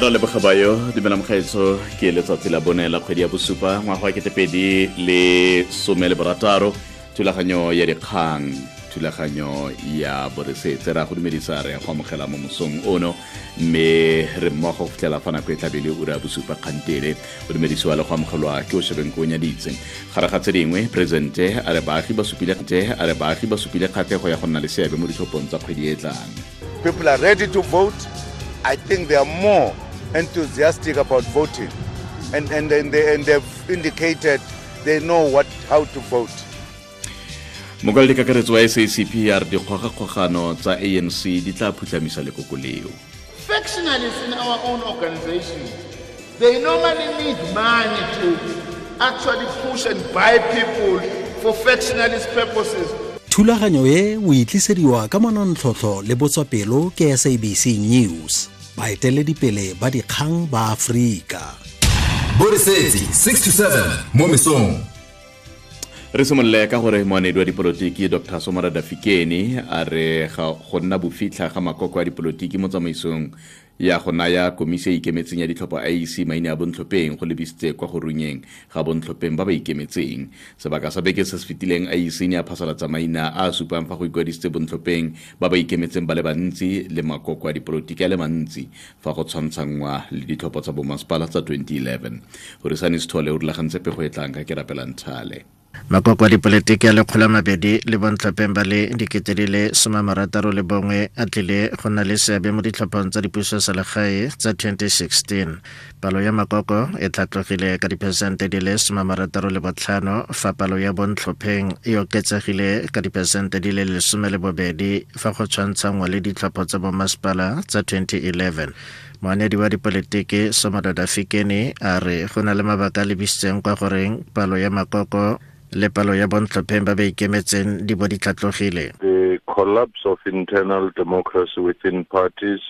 Ra lebogabayo di bana mkhaitso ke letsatsi la bonela kgwedi ya bosupa ngwa ke tepedi le somele borataro thulaganyo ya dikgang thulaganyo ya boresetsa ra go dumedisa re go amogela mo mosong ono me re mmogo go tlela fana go tlabile ura bosupa kgantele go dumedisiwa le go amogelwa ke o shebeng go nya ditse garagatse dingwe presente are baagi ba supile kgate are baagi ba supile kgate go ya go nna le seabe mo ditlhopong tsa kgwedi e tlang. People are ready to vote. I think they are more enthusiastic about voting, and they've indicated they know how to vote. Mogaldi kakaretso wa SACP ar di kgogakgogano tsa ANC di tla phutlamisa le kokoleo. Factionalists in our own organizations, they normally need money to actually push and buy people for factionalist purposes. Thulaganyo e o itlisediwa ka manontlhotlho le botswapelo ke SABC News. Baeteledipele ba dikgang ba Afrika. Borisedi 6 to 7 mo mesong. Re simolola ka gore moanedi wa dipolotiki Dr. Somara Dafikeni a re ga go nna bofitlha ga makoko a dipolotiki mo tsamaisong ya go naya komisi e ikemetseng ya ditlhopho IEC maina a bontlhopeng go lebisitse kwa go runyeng ga bontlhopeng ba ba ikemetseng sebaka sa beke se se fetileng IEC ne a phasalatsa maina a supang fa go ikwadisitse bontlhopeng ba ba ikemetseng ba le bantsi le makoko a dipolotiki a le mantsi fa go tshwantshangwa le ditlhopho tsa bomasepala tsa 2011 gore sane se thole o rulagantse pego e tlang ka ke rapelang thale. Makoko di politiki a lekgolo mabedi le bontlhopheng ba le dikete di le somamarataro le bongwe a tlile go nna le seabe mo ditlhophong tsa dipuso selegae tsa 2016. Palo ya makoko e tlhatlogile ka diphesente di le somamarataro le botlhano fa palo ya bontlhopheng e oketsegile ka diphesente di le lesome le bobedi fa go tshwantshangwa le ditlhopho tsa bomasepala tsa 2011. Moanedi wa dipolotiki Somara Dafikeni a re go na le mabaka a lebisitseng kwa goreng palo ya makoko le palo ya bontlhopheng ba ba ikemetseng di bo di tlhatlogile. The collapse of internal democracy within parties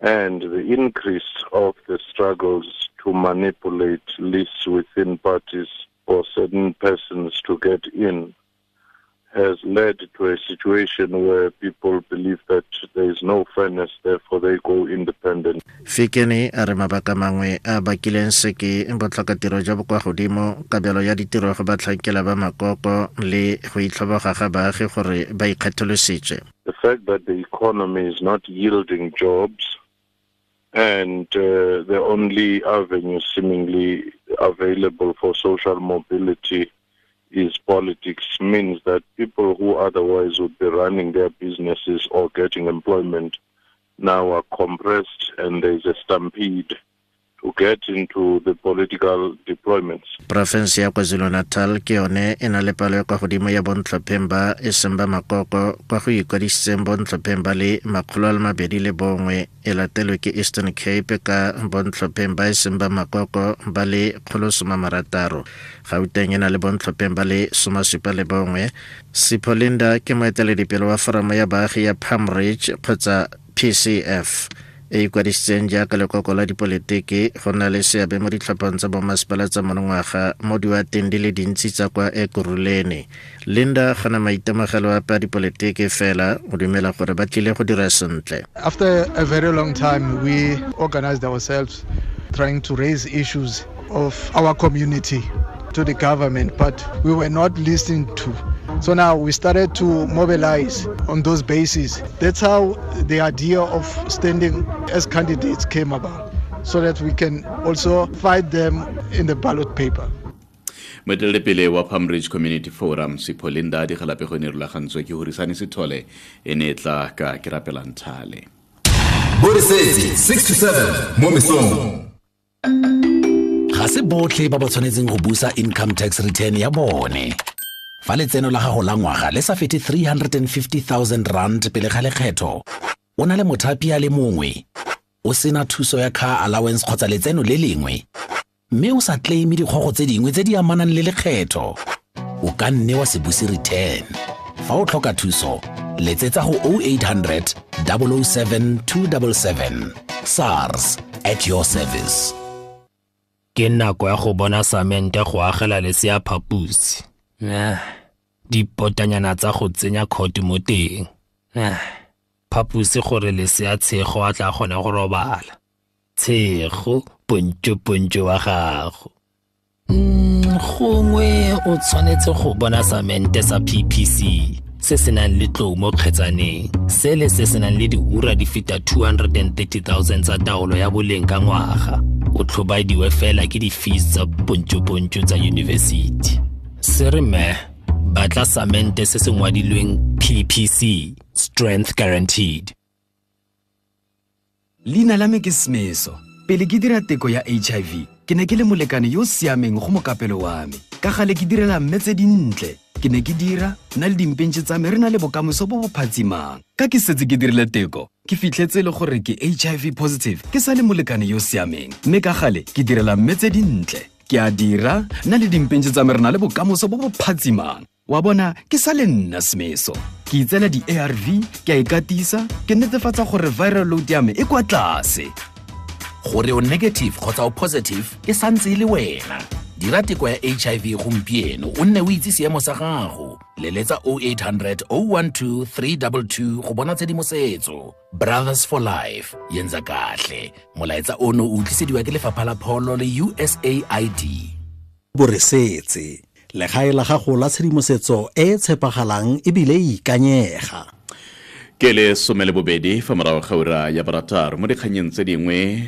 and the increase of the struggles to manipulate lists within parties for certain persons to get in has led to a situation where people believe that there is no fairness, therefore they go independent. Fikeni are mabaka mangwe a bakileng seke botlhokatiro jwa kwa godimo kabelo ya ditiro go batlhankela ba makoko le go itlhoboga ga baagi gore ba ikgatholosetse. The fact that the economy is not yielding jobs and the only avenue seemingly available for social mobility is politics means that people who otherwise would be running their businesses or getting employment now are compressed and there is a stampede to get into the political deployments. Province ya KwaZulu-Natal ke yone e na le palo kwa godimo ya bontlhopheng ba e seng ba makoko kwa go ikwadisitseng bontlhopheng ba le 201 e latelwe ke Eastern Cape ka bontlhopheng ba e seng ba makoko ba le 136. Gauteng e na le bontlhopheng ba le 71. Sipholinda ke moeteledipele wa foramo ya baagi ya Palm Ridge kgotsa PCF e ikwadisitseng jaaka lekoko la dipolotiki go nna le seabe mo ditlhophong tsa bomasepala tsa monongwaga mo diwateng di le dintsi tsa kwa Ekurhuleni. Linda ga na maitemogelo a pa dipolotiki fela o dumela gore ba tlile go dira sentle. After a very long time we organized ourselves trying to raise issues of our community to the government, but we were not listened to. So now we started to mobilize on those bases. That's how the idea of standing as candidates came about, so that we can also fight them in the ballot paper. Moeteledipele wa Palm Ridge Community Forum Sipholinda dikgalapego ne rulagantswe ke Horisani Sethole ene tla ka kerapelang thale. Borisedi 6 to 7 mo mesong. Ga se botlhe ba tshwanetseng go busa income tax return ya bone. Fa letseno la gago la ngwaga le sa fete R350,000 pele ga lekgetho, o na le mothapi a le mongwe, o sena thuso ya car allowance kgotsa letseno le lengwe, mme o sa claim dikgogo tse dingwe tse di amanang le lekgetho, o ka nne wa se buse return. Fa o tlhoka thuso, letsetsa go 0800 007 277. SARS at your service. Ke nako ya go bona samente go agela lesea phaposi. Dipotanyana tsa go tsenya khoto mo teng. Phaposi gore lesea tshego a tla gona go robala. tshego poncho wa gago gongwe o tshwanetse go bona samente sa PPC se senang le tlo mo kgetsaneng sele se senang le diura di feta 230,000 tsa taolo ya boleng ka ngwaga o tlhobaidiwe fela ke di fees tsa poncho tsa university se re me batla samente se sengwadilweng PPC strength guaranteed Lina la me ke smeso pele ke dira teko ya HIV ke ne ke le molekane yo siameng go mokapelo wa me ka gale ke direla mmetse dintle ke ne ke dira na le dimpentse tsa me rena le bokamoso bo bophatsimang ka ke setse ke dirile teko ke fitlhetse le gore ke HIV positive ke sa le molekane yo siameng me ka gale ke direla mmetse dintle ke a dira na le dimpentse tsa me rena le bokamoso bo bophatsimang wa bona ke sa le nna smeso ke itsela di ARV ke a ikatisa ke netefatsa gore viral load ya me e kwa tlase gore o negative kgotsa o positive e santse e le wena dira teko ya HIV gompieno o nne o itse seemo sa gago leletsa 0800 012 322 go bona tshedimosetso brothers for life yenza kahle molaetsa ono o tlisediwa ke lefapha la pholo le USAID boresetse le khaela ga go la tshedimosetso e tshepagalang e bile ikanyega ke le somele bobedi fa marago gaura ya barataro mo dikganyeng tse dingwe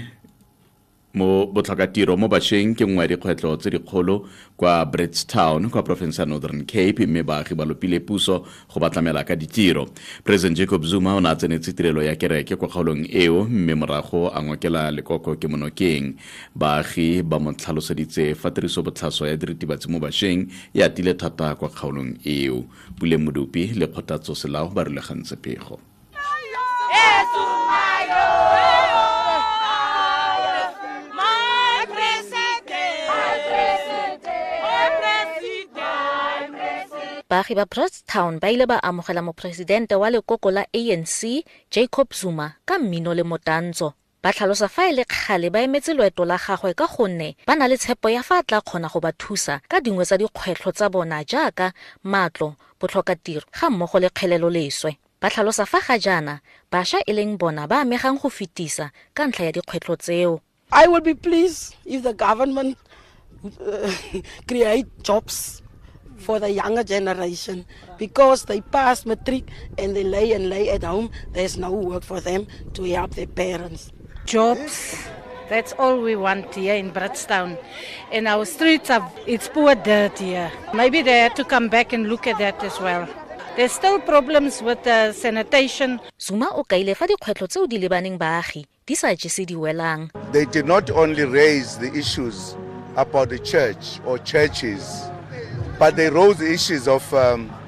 mo botlhakatiro mo bašweng ke nngwe ya dikgwetlho tse dikgolo kwa Bridgetown kwa province ya Northern Cape mme baagi ba lopile puso go batlamela ka ditiro President Jacob Zuma o ne a tsenetse tirelo ya kereke kwa kgaolong eo mme morago a ngokela lekoko ke monokeng baagi ba mo tlhaloseditse fa tirisobotlhaswa ya diritibatsi mo bašweng e atile thata kwa kgaolong eo Pule Modupi le Kgothatso Selao ba rulagantse pego Baagi ba Bridgetown ba ile ba amogela moporesidente wa lekoko la ANC Jacob Zuma ka mmino le motantsho ba tlhalosa fa e le kgale ba emetse loeto la gagwe ka gonne ba na le tshepo ya fa tla kgona go ba thusa ka dingwe tsa dikgwetlho tsa bona jaaka matlo botlhokatiro ga mmogo le kgelelo leswe ba tlhalosa fa ga jana bašwa e leng bona ba amegang go fetisa ka ntlha ya dikgwetlho tseo I will be pleased if the government create jobs for the younger generation because they pass matric and they lay at home there's no work for them to help their parents jobs that's all we want here in Bridgetown and our streets are it's poor dirt here maybe they have to come back and look at that as well there's still problems with the sanitation Zuma o kaile fa dikgwetlho tseo di lebaneng baagi di sa jesediwelang they did not only raise the issues about the church or churches but they rose the issues of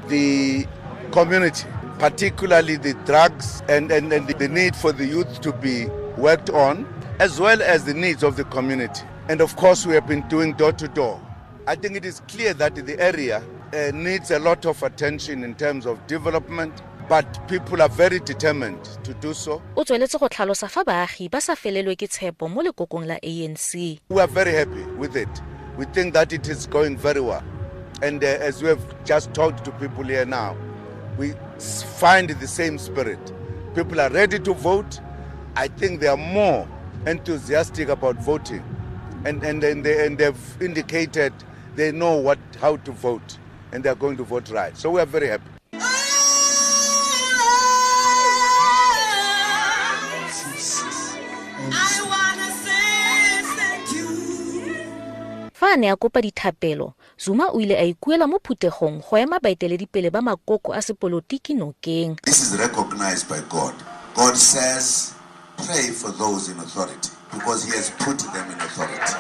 the community, particularly the drugs and the need for the youth to be worked on, as well as the needs of the community. And of course, we have been doing door to door. I think it is clear that the area needs a lot of attention in terms of development, but people are very determined to do so. We are very happy with it. We think that it is going very well. And as we have just talked to people here now, we find the same spirit. People are ready to vote. I think they are more enthusiastic about voting. And they've indicated they know how to vote, and they're going to vote right. So we are very happy. Fa ne a kopa dithapelo Zuma o ile a ikuela mo phuthegong go ema baeteledipele ba makoko a sepolotiki nokeng This is recognized by God. God says pray for those in authority because he has put them in authority.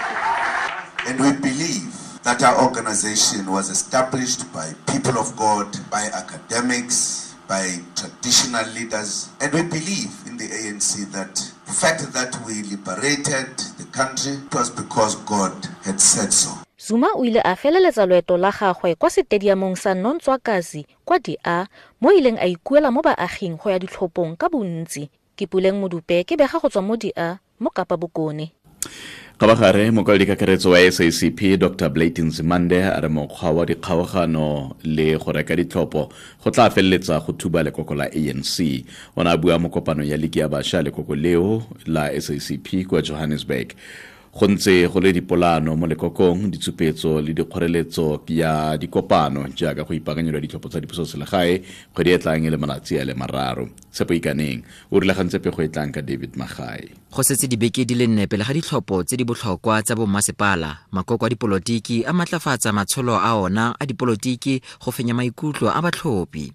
And we believe that our organization was established by people of God, by academics, by traditional leaders, and we believe in the ANC that the fact that we liberated the country was because God had said so. Zuma o ile a feleletsa loeto la gagwe kwa stadiumong sa Nontswakazi kwa DA mo ileng a ikuela mo baaging go ya ditlhopong ka bontsi ke Puleng Modupe ke bega go tswa mo DA mo Kapa Bokone Kabagare mokwaledi kakaretso wa SACP Dr. Blade Nzimande a re mokgwa wa dikgawagano le go reka ditlhopho go tla felletsa go thuba lekoko la ANC. Ona bua mo kopano ya ligi ya bašwa lekoko leo la SACP kwa Johannesburg. Go ntse go le dipolano mo lekokong ditshupetso le dikgoreletso ya dikopano jaaka go ipaakanyelwa ditlhopho tsa dipuso selegae kgwedi e tlang e le malatsi a le mararo. Tshepo Ikaneng o rilagantse pego e tlang ka David Makhaya. Go setse dibeke di le nne pele ga ditlhopho tse di botlhokwa tsa bommasepala, makoko a dipolotiki a matlafatsa matsholo a ona a dipolotiki go fenya maikutlo a batlhopi.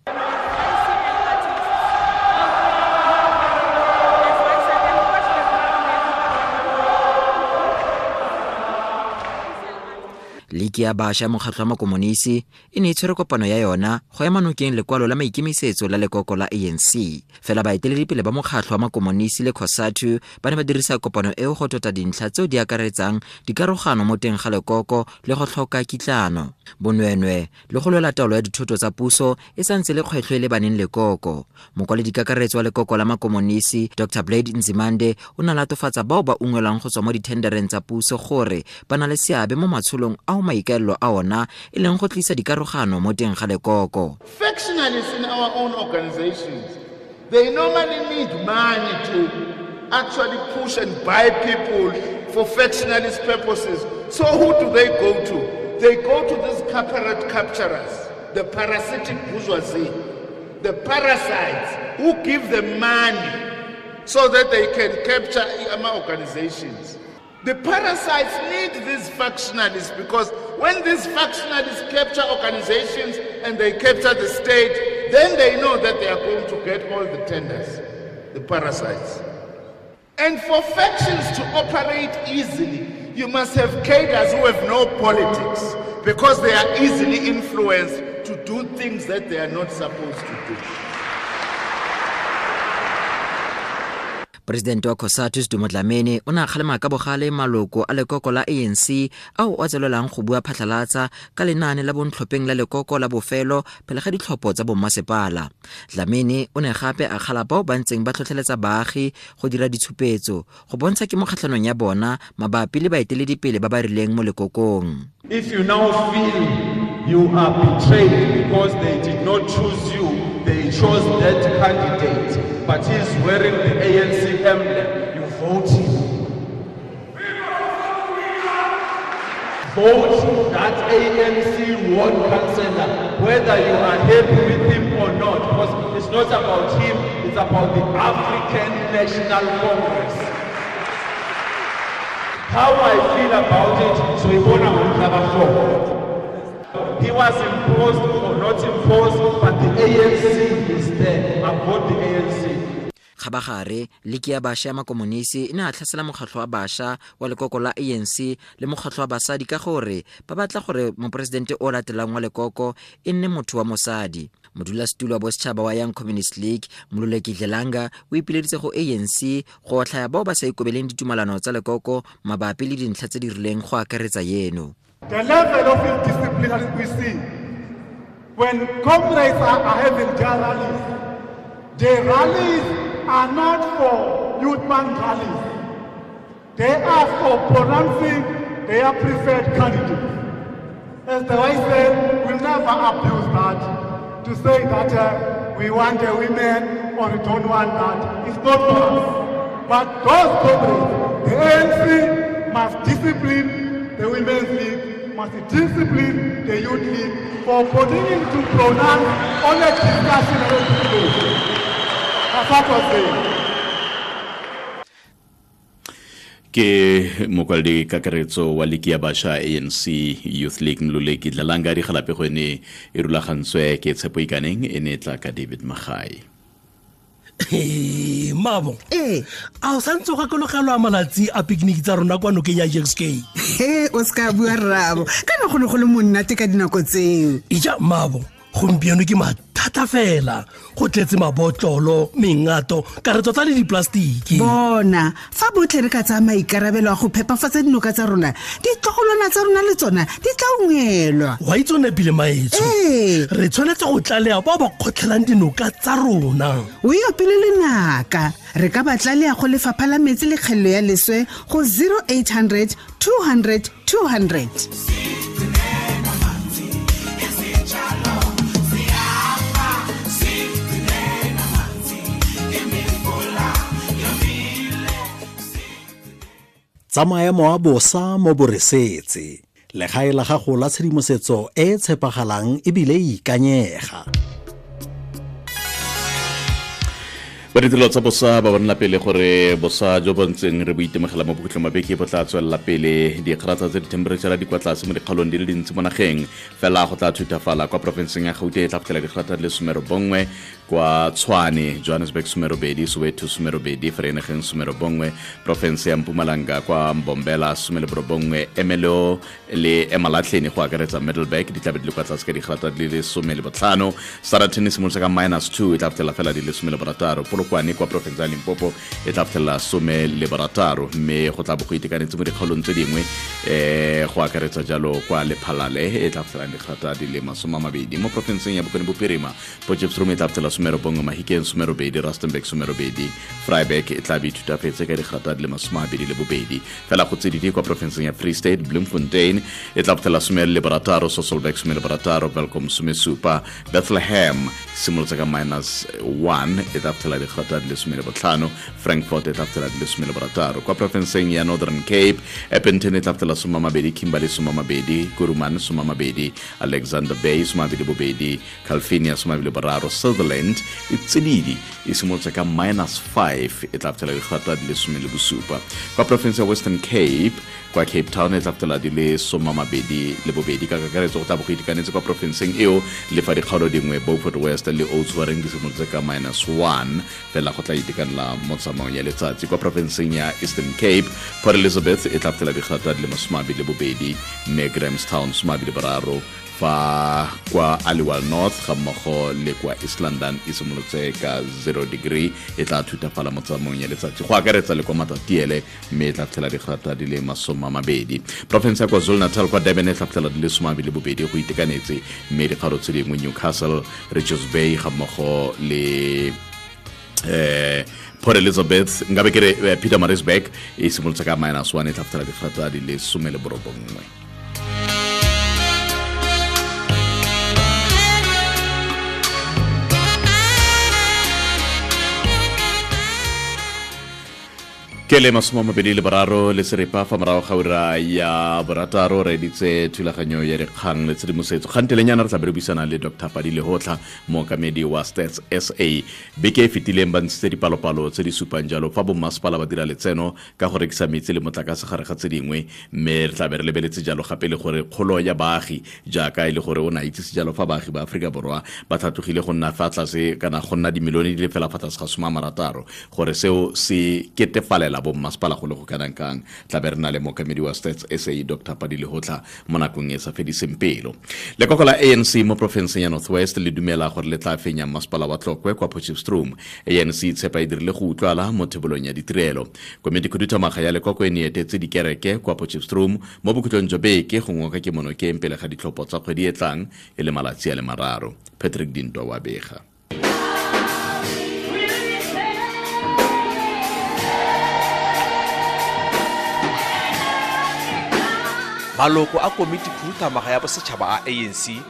Liki ya bašwa mokgatlho wa makomonisi e ne e tshwere kopano ya yona go ema nokeng lekwalo la maikemisetso la lekoko la ANC. Fela baeteledipele ba mokgatlho wa makomonisi le Thokosatso ba ne ba dirisa kopano eo go tota dintlha tseo di akaretsang dikarogano mo teng ga lekoko le go tlhoka kitlano. Bonweenwee le go lwela taolo ya dithoto tsa puso e santse le kgwetlho e lebaneng lekoko. Mokwaledi kakaretso wa lekoko la makomonisi Dr. Blade Nzimande o ne a latofatsa bao ba ungwelang go tswa mo dithendereng tsa puso gore ba na le seabe mo matsholong ao maikaelelo a ona e leng go tlisa dikarogano mo teng ga lekoko. Factionalists in our own organizations, they normally need money to actually push and buy people for factionalist purposes. So who do they go to? They go to these corporate capturers, the parasitic bourgeoisie, the parasites who give them money so that they can capture our organizations. The parasites need these factionalists because when these factionalists capture organizations and they capture the state, then they know that they are going to get all the tenders, the parasites. And for factions to operate easily, you must have cadres who have no politics because they are easily influenced to do things that they are not supposed to do. President Thokosatso Dumdumdlameni o ne a kgalema ka bogale maloko a lekoko la ANC ao a tswelelang go bua phatlhalatsa ka lenaane la bontlhopheng la lekoko la bofelo pele ga ditlhopho tsa bommasepala. Dlameni o ne gape a kgala bao ba ntseng ba tlhotlheletsa baagi go dira ditshupetso go bontsha ke mo kgatlhanong ya bona mabapi le baeteledipele ba ba rileng mo lekokong. If you now feel you are betrayed because they did not choose you, they chose that candidate, but he's wearing the ANC emblem. You vote him. Vote that ANC ward councillor, whether you are happy with him or not, because it's not about him, it's about the African National Congress. How I feel about it, so we won't have a floor. He was imposed or not imposed, but the ANC is there. I vote the ANC. Kabagare liki ya bašwa makomonisi ina tlhasela mokgatlho wa bašwa wa lekoko la ANC le mokgatlho wa basadi ka gore ba batla gore mopresidente o latelang wa lekoko e nne motho wa mosadi. Modulasetulo wa bosetšhaba wa Young Communist League Mululeki Dlanga o ipileditse go ANC go otlhaya bao ba sa ikobeleng ditumelano tsa lekoko mabapi le dintlha tse di rileng go akaretsa yeno. The level of indiscipline that we see when comrades are having their rallies, the rallies are not for youth man rallies. They are for pronouncing their preferred candidates. As the right said, we'll never abuse that to say that we want the women or we don't want that. It's not for us. But those comrades, the ANC must discipline the women's league, must discipline the youth league for continuing to pronounce on a discussion of the people. That's what I'm saying. Ke mokwaledi kakaretso wa ligi ya bašwa ANC Youth League Luleki Dlanga ri khala pego ene e rulagantswe ke Tshepo Ikaneng ene tla ka David Makhaya. Mabo, a o santse o gakologelwa malatsi a picnic tsa rona kwa nokeng ya JXK. O ska bua rrabo, kana go le monna te ka dinako tseo. Ija mabo, gompieno ke matha. thata fela go tletse mabotlolo mengato ka re tsotsa le di plastic bona fa botle re ka tsa maikarabelo a go phepafatsa dinoka tsa rona di tlogolwana tsa rona le tsona di tla ungwelwa wa itsone pele maetso re tshwanetse go tlalea ba ba khotlhelang dinoka tsa rona o yo pele le naka re ka batlalea go lefapha la metsi le kgelo ya leswe go 0800 200 200 Tsamaemo a bosa mo boresetse le gaela ga go la tshedimosetso e tshepagalang e bile e ikanyega ba ditlo tsa bosa ba bona pele gore bosa jo bontseng re boitemogela mo botlhoma beke botla tswela pele di kgratsa tsa temperature di kwa tlase mo dikhalong di le dintsi monageng fela go tla thutafala kwa province ya Gauteng tla botlha di kgratsa le somero bongwe kwa Tshwane Johannesburg somero bedi Soweto somero bedi Vereeniging somero bongwe province ya Mpumalanga kwa Mbombela somero bongwe Emelo le Emalatleni go akaretsa Middelburg di tla be di kwa tlase ka di kgratsa le somelo botlhano Sarathane simolotse ka -2 tla botlha fela di le somelo borataro polokwane kwa province ya Limpopo tla botlha somelo borataro me go tla bogoite ka netse mo dikholong tse dingwe go akaretsa jalo kwa Lephalale tla botlha di kgratsa di le masoma mabedi mo province ya Bokone Bophirima Potchefstroom tla Sumero Bongo Mahikeng Sumero Bedi Rustenburg Sumero Bedi Freiburg etlabi tutafetse ka dikgatla le masomabedi le bobedi fela go tsedidi kwa province ya Free State Bloemfontein etlapela Sumero Liberataro Sasolburg Sumero Liberataro welcome Sumesupa Bethlehem simulotse ka -1 etlapela dikgatla le Sumero Botlhano Frankfurt etlapela le Sumero Liberataro kwa province ya Northern Cape Epenton etlapela somamabedi Kimberley somamabedi Kuruman somamabedi Alexander Bay somamabedi bobedi Calvinia somamabedi Liberataro Sutherland it's needy. It's more like a -5. It's after the Khatad Lesumilibu Super. Kwa province of Western Cape, kwa Cape Town, it's after the delay, so Mama Bedi, Lebobedi, Kakaris, Otabuki, and it's a province in Eo, Lefari Horoding, Beaufort West, and the Olds were in this Mozaka -1. Fella Hotaikan La Monsamo Yelitati, kwa province in Eastern Cape, Port Elizabeth, it's after the Khatad Lemasmabi, Lebobedi, Megramstown, Smabi Bararo. Fa kwa Aliwal North ga mmogo le kwa East London e simolotse ka 0°, e tla thutafala mo tsamong ya letsatsi go akaretsa le kwa Matatiele mme e tla tlhela dikgata di le masoma mabedi. Province ya KwaZulu-Natal kwa Durban e tla tlhela di le somabedi bobedi go itekanetse mme dikgaro tse dingwe Newcastle, Richards Bay ga mmogo le Port Elizabeth ngabe kere Peter Marisburg e simolotse ka -1 e tla tlhela dikgata di le 19. Kele masomama pedi le bararo le serepa fa morago ga ura ya borataro re ditse thulaganyo ya dikgang le tshedimosetso gantelenyana re tla be re buisana le Dr. Pali Lehohla mookamedi wa Stats SA beke e fetileng ba ntse dipalopalo tse di supang jalo fa bommasepala ba dira letseno ka go rekisa metsi le motlakase gare ga tse dingwe mme re tla be re lebeletse jalo gape le gore kgolo ya baagi jaaka e le gore o na itsise jalo fa baagi ba Aforika Borwa ba tlhatlogile go nna fa tlase kana go nna dimilione di le fela fa tlase ga somamarataro gore seo se ketefale la bommasepala go le go kana kang tla be rena le mookamedi wa Stats SA Dr. Pali Lehohla monakong e sa fediseng pelo lekoko la ANC mo province ya North West le dumela gore le tla fenya masepala wa Tlokwe kwa Potchefstroom. ANC tshepa e dirile go utlwala mo thebolong ya ditirelo komiti Dr. Makhaya lekoko e neetetse dikereke kwa Potchefstroom mo bokutlong jo beke go ngoka ke monokeng pele ga ditlhopho tsa kgwedi e tlang e le malatsi a le mararo Patrick Dindo wa Bega Maloko a komiti khuduthamaga ya bosetšhaba a ANC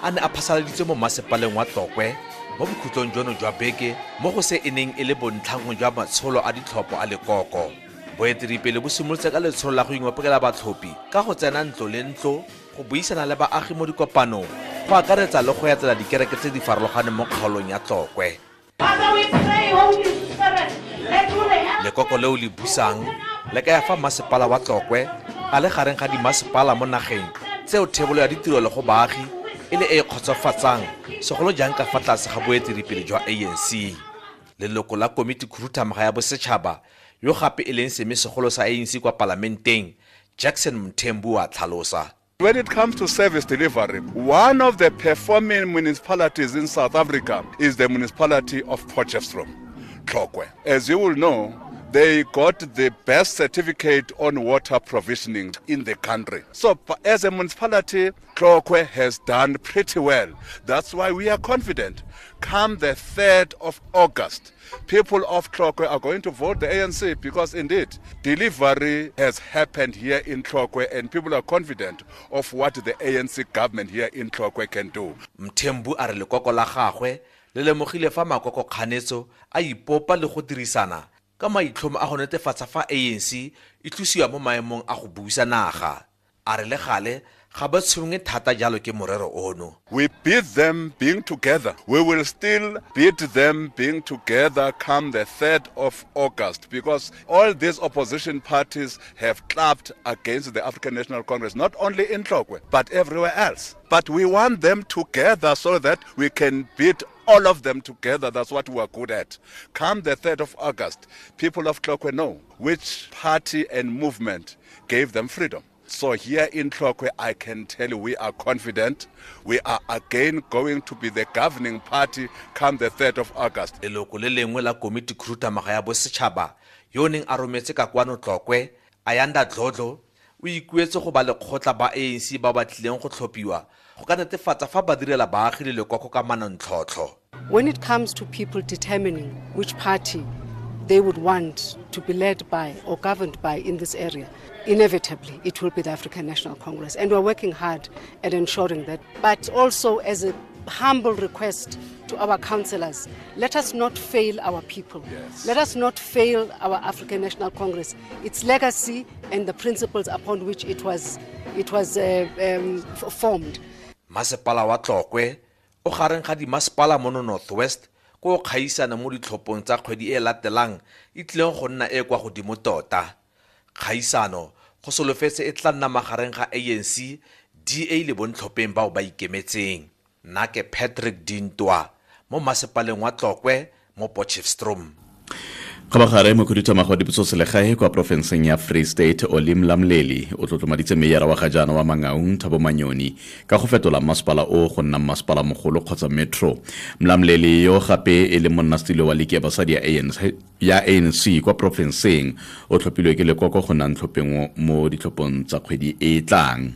a ne a phasaladitse mo masepaleng wa Tlokwe mo bokhutlong jono jwa beke mo go se e neng e le bontlhango jwa matsholo a ditlhopho a lekoko boetiripele bo simolotse ka letsholo la go ingwapekela batlhophi ka go tsena ntlo le ntlo go buisana le baagi mo dikopanong go akaretsa le go yatsela dikereke tse di farologaneng mo kgaolong ya Tlokwe lekoko leo le busang le ka ya fa masepala wa Tlokwe a le gareng ga dimasepala mo nageng tseo thebolo ya ditirelo go baagi e le e kgotsofatsang segolo jang ka fa tlase ga boetiripele jwa ANC leloko la komiti khuduthamaga ya bosetšhaba yo gape e leng semesegolo sa ANC kwa palamenteng Jackson Mthembu a tlhalosa When it comes to service delivery, one of the performing municipalities in South Africa is the municipality of Potchefstroom, Tlokwe. As you will know, they got the best certificate on water provisioning in the country. So as a municipality, Tlokwe has done pretty well. That's why we are confident. Come the 3rd of August, people of Tlokwe are going to vote the ANC because indeed, delivery has happened here in Tlokwe and people are confident of what the ANC government here in Tlokwe can do. Mthembu are lekoko la gagwe le lemogile fa makoko kganetso a ipopa le go dirisana ka maitlhomo a go netefatsa fa ANC e tlusiwa mo maemong a go buisa naga. A re le gale ga ba tshwenye thata jalo ke morero ono. We beat them being together. We will still beat them being together come the 3rd of August because all these opposition parties have clapped against the African National Congress, not only in Tlokwe, but everywhere else. But we want them together so that we can beat all of them together. That's what we are good at. Come the 3rd of August, people of Tlokwe know which party and movement gave them freedom. So here in Tlokwe, I can tell you we are confident. We are again going to be the governing party come the 3rd of August. Eloko le lengwe la komiti kruta Makhaya bo sechaba yo neng a rometse ka kwano Tlokwe Ayanda Dlodlo o ikuetse go ba lekgotla ba ANC ba batlileng go tlhopiwa go ka netefatsa fa ba direla baagi le lekoko ka manontlhotlho. When it comes to people determining which party they would want to be led by or governed by in this area, inevitably it will be the African National Congress, and we're working hard at ensuring that. But also as a humble request to our councillors, let us not fail our people. Yes. Let us not fail our African National Congress, its legacy and the principles upon which it was formed. Masepala wa Tlokwe o gareng ga di masepala mo Northwest go khaisana mo ditlhopong tsa kgwedi e latelang e tleng go nna e kwa godimo tota. Khaisano go solofetse e tla nna magareng ga ANC, DA le bontlhopeng bao ba ikemetseng. Nna ke Patrick Dintwa mo masepaleng wa Tlokwe mo Potchefstroom. Ka bagare mo khudutama go dipotso selegae kwa profenseng ya Free State Olim Lamleli o tlotlomaditse meyara wa gajana wa Mangaung Thabo Manyoni ka go fetola masepala o go nna masepala mogolo kgotsa metro. Mlamleli yo gape e le monnastilo wa leke basadi ya ANC kwa profenseng o tlhopilwe ke lekoko go nna ntlhopeng mo ditlhopong tsa kgwedi e tlang.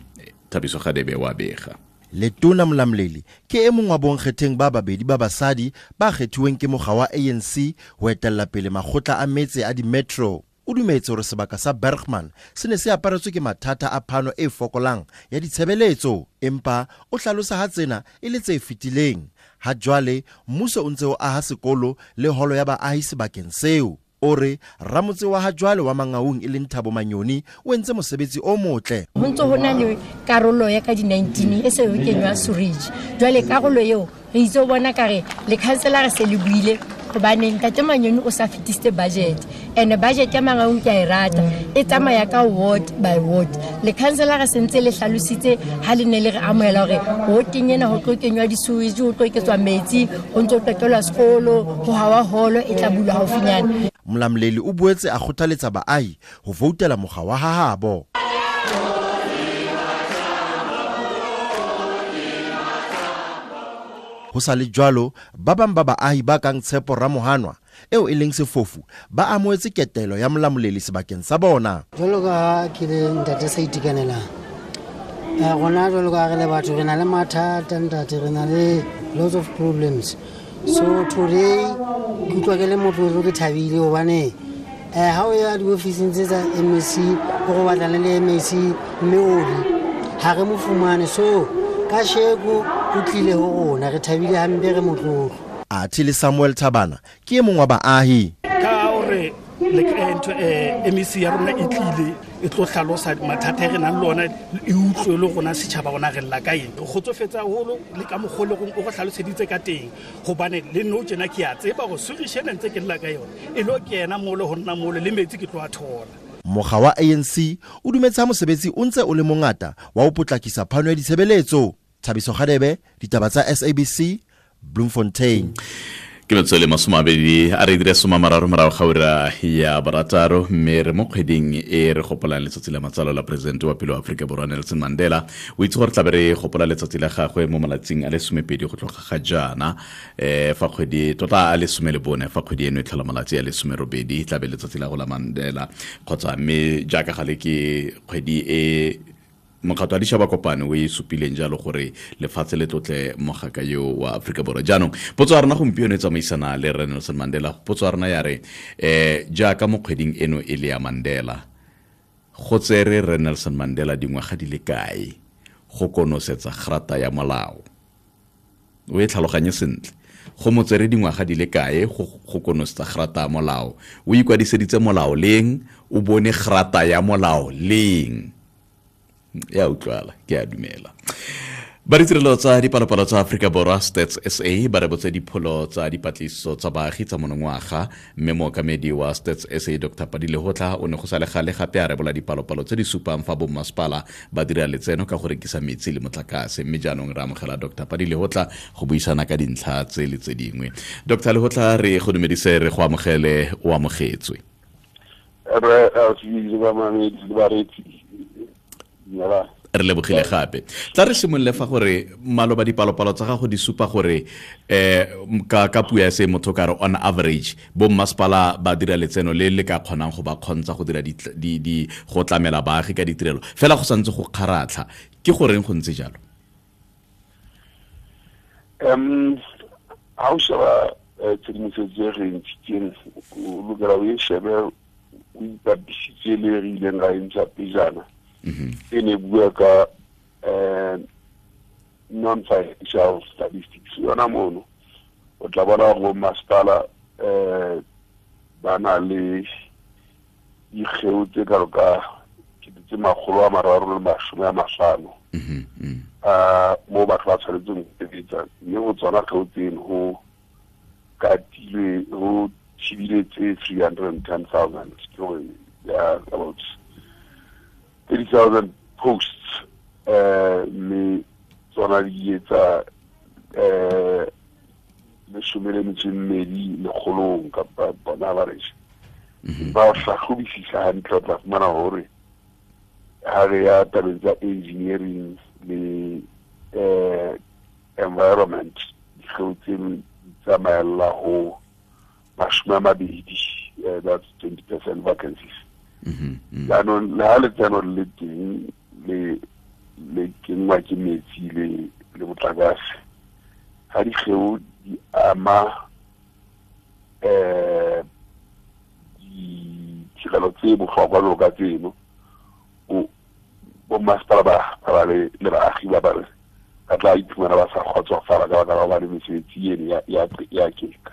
Thabiso Gadebe wa bega Letona Mlamleli ke e mongwe wa bonkgetheng ba babedi ba basadi ba kgethiweng ke mokgwa wa ANC ho etella pele magotla a metse a di-metro. O dumetse gore sebaka sa Bergman se ne se aparetswe ke mathata a phano e fokolang ya ditshebeletso, empa o hlalosa ha tsena e le tse fitileng. Ha jwale mmuso o ntse o aha sekolo le holo ya baahi sebakeng seo. Ore ramotse wa ha jwale wa Mangaung e leng Thabo Manyoni o entse mosebetsi o motle. Ho ntse ho na le karolo ya ka di 19 e se ho kenywa surage. Jwale karolo eo re itse o bona kare le councilor se le buile go baneng Thabo Manyoni o sa fitiste budget. Ene budget ya Mangaung ke a irata e tsamaya ka ward by ward. Le councilor se ntse le hlalositse ha le ne le re amoela gore ho kenyena ho tlo kenywa di surage, ho tlo iketswa metsi, ho ntse ho tlotlwa sekolo, ho hawa holo e tla bulwa haufinyana. Mlamleli o boetse a kgothaletsa baahi ho voutela mokgwa wa hahabo. Ho sa le jwalo ba bang ba baahi ba kang Tshepo Ramohanwa eo e leng sefofu ba amoetse ketelo ya Mlamleli sebakeng sa bona. Jwalo ka ke le ntate sa itikanela gona jwalo ka re le batho re na le mathata, ntate re na le lots of problems. So today, we are going to be able to do how we are doing business at MSC, or what are the MSC meals? How we move so, kashego utile ho na retabile hambere motho. Atile Samuel Tabana, ke mongwa ba ahi. Ka hore le ento MSC ya rona itlile e tlo hlalosa mathata re nang lona e utlwe le gona setšhaba gona re lla ka eng go tsofetsa holo le ka mogolong o go hlaloseditse ka teng gobane le no jena ke a tseba go sugishene ntse ke lla ka yona e lo kena molo go nna molo le metsi ke tlo a thola. Mogwa wa ANC o dumetsa mosebetsi o ntse o le mongata wa o potlakisa phano ya ditshebeletso. Thabiso Gadebe, ditaba tsa SABC, Bloemfontein. Ke tsole masomabedi a re dire somamararo mara ga ura ya barataro mere mo kgeding e re gopola letsatsi la matsalo la president wa pele wa Africa Borwa Nelson Mandela o itse gore tla be re gopola letsatsi la gagwe mo malatsing a le 12 go tloga ga jana fa kgwedi tota a le 14 fa kgwedi eno e tlhala malatsi a le 18 tla be letsatsi la go la Mandela khotsa me jaaka gale ke kgwedi e mokgatlo a ditšhaba kopano o e supileng jalo gore lefatshe le tlotle mogaka yo wa Africa Borwa jaanong potso ya rona gompieno e tsamaisana le re Nelson Mandela potso ya rona ya re jaaka mo kgweding eno e le ya Mandela go tsere re Nelson Mandela dingwaga di le kae go konosetsa grata ya molao o e tlhaloganye sentle go mo tsere dingwaga di le kae go konosetsa grata ya molao o ikwadiseditse molao leng o bone grata ya molao leng ya utlwala ke a dumela ba ditirelo tsa dipalopalo tsa Africa Borwa Stats SA ba re botse dipholo tsa dipatliso tsa baagi tsa monongwaga mme mookamedi wa Stats SA Dr. Pali Lehohla o ne go sa le gale gape a rebola dipalopalo tse di supang fa bommasepala ba dira letseno ka go rekisa metsi le motlakase mme jaanong re amogela Dr. Pali Lehohla go buisana ka dintlha tse le tse dingwe Dr. Lehohla re go dumedise re go amogele o amogetswe re a tshidiwa mamedi ba re re lebogile gape tla re simolole fa gore maloba dipalopalo tsa gago di supa gore ka puo ya se motho ka re on average bommasepala ba dira letseno le le ka kgonang go ba kgontsha go dira di go tlamela baagi ka ditirelo fela go santse go kgaratlha ke goreng go ntse jalo ha o sheba tshedimosetso ya rentšeng o lokela o e shebe o ipapisitse le re ileng ga entsa pejana ene bua ka non-financial statistics yona mono o tla bona go masepala ba na le dikgeo tse kalo ka 350 mo batho ba tshwanetseng go fetsa mme go tsona kgeo tseno go katilwe go thibiletse 310,000 ya about 30,000 posts me tsona di etsa le shumele medi le kholong ka bona ba re ba sa go bifisa hantle tla mana hore ha re ya tabetsa engineering le environment khoutim tsama la ho mashma mabidi that's 20% vacancies I don't know le kengwa ke metsi le botlakase ga dikgeo di ama ditirelo tse botlhokwa jalo ka tseno bommasepala ba le baagi ba bare ba tla iphumana ba sa kgotsofala ka baka la go ba le mesebetsi eno ya keka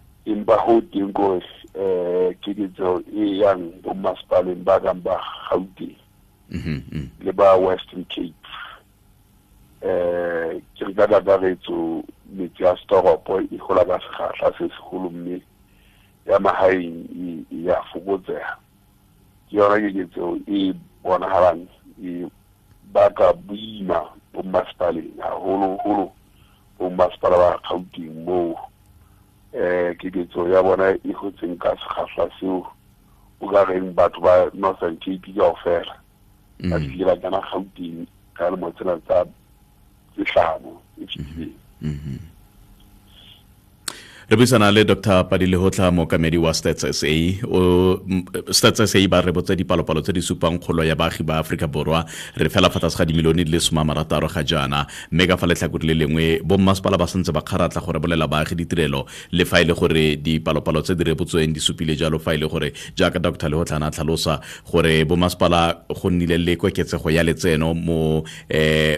empa ho teng go ke ditirelo e yang bommasepala ba gamba Gauteng le ba Western Cape ke re ka baretso le tjastoropo e gola ka segahla se segolo mme ya mahaeng ya fokotseha ke yona ke ditirelo e bonagalang e baka boima bommasepaleng haholoholo bommasepala ba Gauteng moo ke ditirelo ya bona e gotseng ka segahla seo o ka reng batho ba Northern Cape ka ofela a dira kana Gauteng ka le motsela tsa tsano efitse re buisana le Dr. Pali Lehohla mookamedi wa Stats SA o Stats SA ba re botse dipalopalo tse di supang kgolo ya baagi ba Africa Borwa re fela fa tlase ga dimilione di le 16 ga jana mme ka fa letlhakore le lengwe bommasepala ba santse ba kgaratla gore bolela baagi ditirelo le fa ile gore dipalopalo tse di rebotsweng di supile jalo fa ile gore jaaka Dr. Lehohla na tlhalosa gore bommasepala go nnile le koketsego ya letseno mo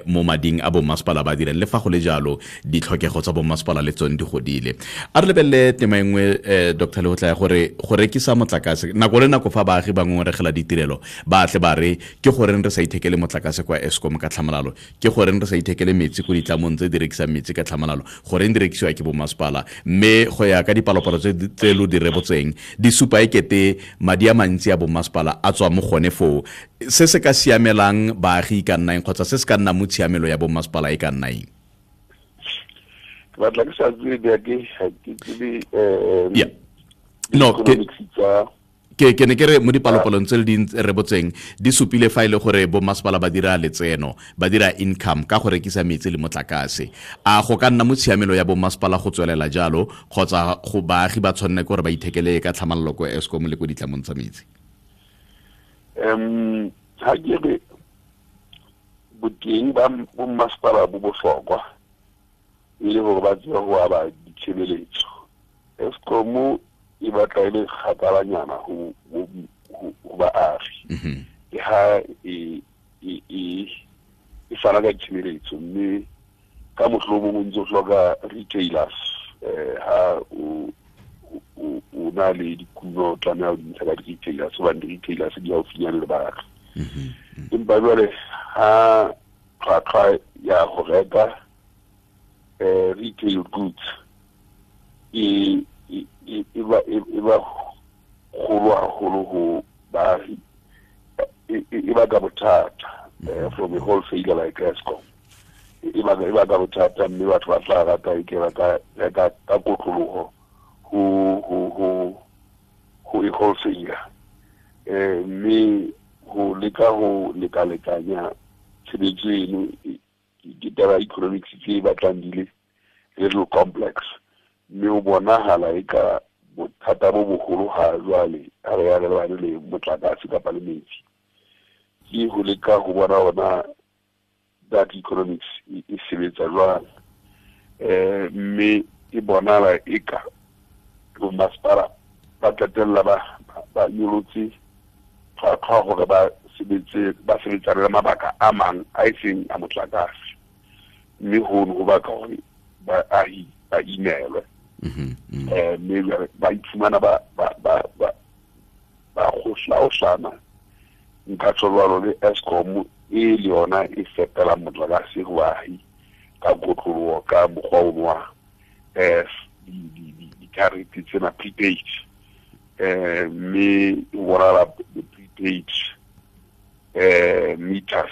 mading a bommasepala ba direng le fa go le jalo ditlhokego tsa bommasepala le tsone di godile Arlebele temengwe Dr. Lehohla gore gore ke sa motlakase nako le nako fa baagi bangwe re gela ditirelo ba tle ba re ke gore re sa ithekele motlakase kwa ESKOM ka tlhamalalo ke gore re sa ithekele metsi go ditlamong tse direkisa metsi ka tlhamalalo gore re direkisiwa ke bo masipala me go ya ka dipalopalo tse tselo di rebotseng di supa ekete madi a mantsi a bo masipala a tswa mo gone fo se se ka siamelang baagi ka nna kgotsa se se ka nna motshiamelo ya bo masipala e ka nna but like I yeah. No, ke ne kere mo dipalopalo ntse di rebotseng di supile faile gore bo masipala ba dira letseno ba dira income ka gore rekisa metse le motlakase a go ka nna mo tshiamelo ya bo masipala go tswelela jalo kgotsa go baagi ba tshonne gore ba ithekele ka tlhamallo ko ESKOM le go ditlamong tsa metse ha ke re bo ding ba bo masipala bo botlhokwa ile go ba tswa go aba ditshebeletso ESKOM e batla ile khatalanyana go ba afi ke ha e fana ka ditshebeletso mme ka mohlobo mo ntse hloka retailers ha o na le dikuno tsa nna di tsaka retailers ba retailers di ofanya le ba empa jwale ha tlhwatlhwa ya go reka retail goods e ba go ba e ba ga botata from the wholesaler like ESKOM e ba ga botata mme batho ba tla ka e ke ka kokologo ho e wholesaler mme ho lekalekanya tshebetso eno data economics ke ba tlandile little complex me o bona hala e ka bothata bo bogolo ha jwale a re ya le ba le motlakase ka parliamentsi ke go le ka go bona ona data economics e sebetsa jwang me e bona la e ka go masipala ba tlatella ba nyolotse ka gore ba sebetse ba sebetsa le mabaka a mang I think a motlakase me ho no ba ka re ba a hi ba inela me ba itshwana ba go hlao sana nka tsolwa le ESKOM e le yona e fetela motlakase go a hi ka gotlolo ka mogwa di charity tsena prepaid me wona la prepaid meters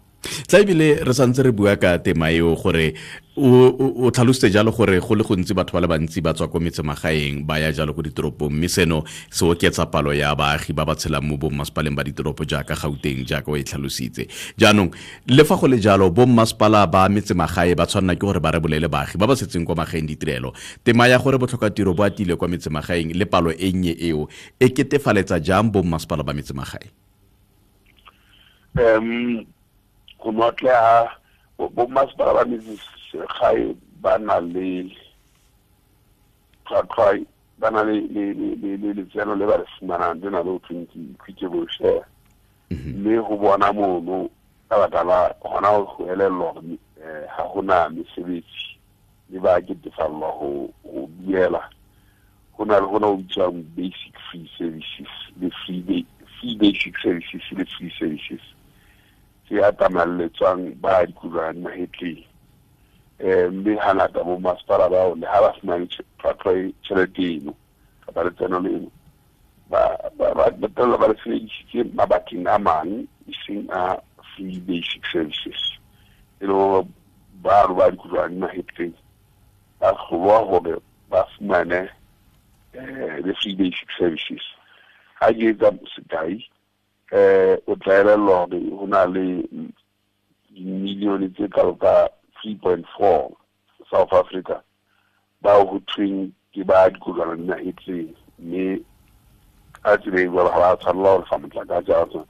tsa bile re santse re bua ka tema eo gore o tlhalosetse jalo gore go le gontsi batho ba le bantsi ba tswa ko metse magaeng ba ya jalo go ditoropong mme seno se oketsa palo ya baagi ba ba tshelang mo bommasepaleng ba ditoropo jaaka Gauteng jaaka o e tlhalositse jaanong le fa go le jalo bommasepala ba metse magae ba tshwanna ke gore ba rebolele baagi ba ba setseng kwa magaeng ditirelo tema ya gore botlhokatiro bo atile kwa metse magaeng le palo e nnye eo e ketefaletsa jang bommasepala ba metse magae go notla bo masipala ba metse ba na le tselo le ba re simana ndena lo tsinki kgitjebo share le go bona mono ka batla hona ho helelo ha hona mesebetsi le ba ke difalla ho biela hona le hona o jang basic free services le free basic services le free services ya tamale tsang ba dikura na hetle mbe hana ka bo masipala ba o le ha ba ke mabaking a mang iseng a free basic services elo ba dikura na hetle a khwa ho be ba fumane the free basic services ha ke ga sedai o tlaela lore ho na le milione tse ka 3.4 South Africa ba ho thweng ke ba dikgolwana nna etse me a tsere go ba tsa lore fa motlaka jaso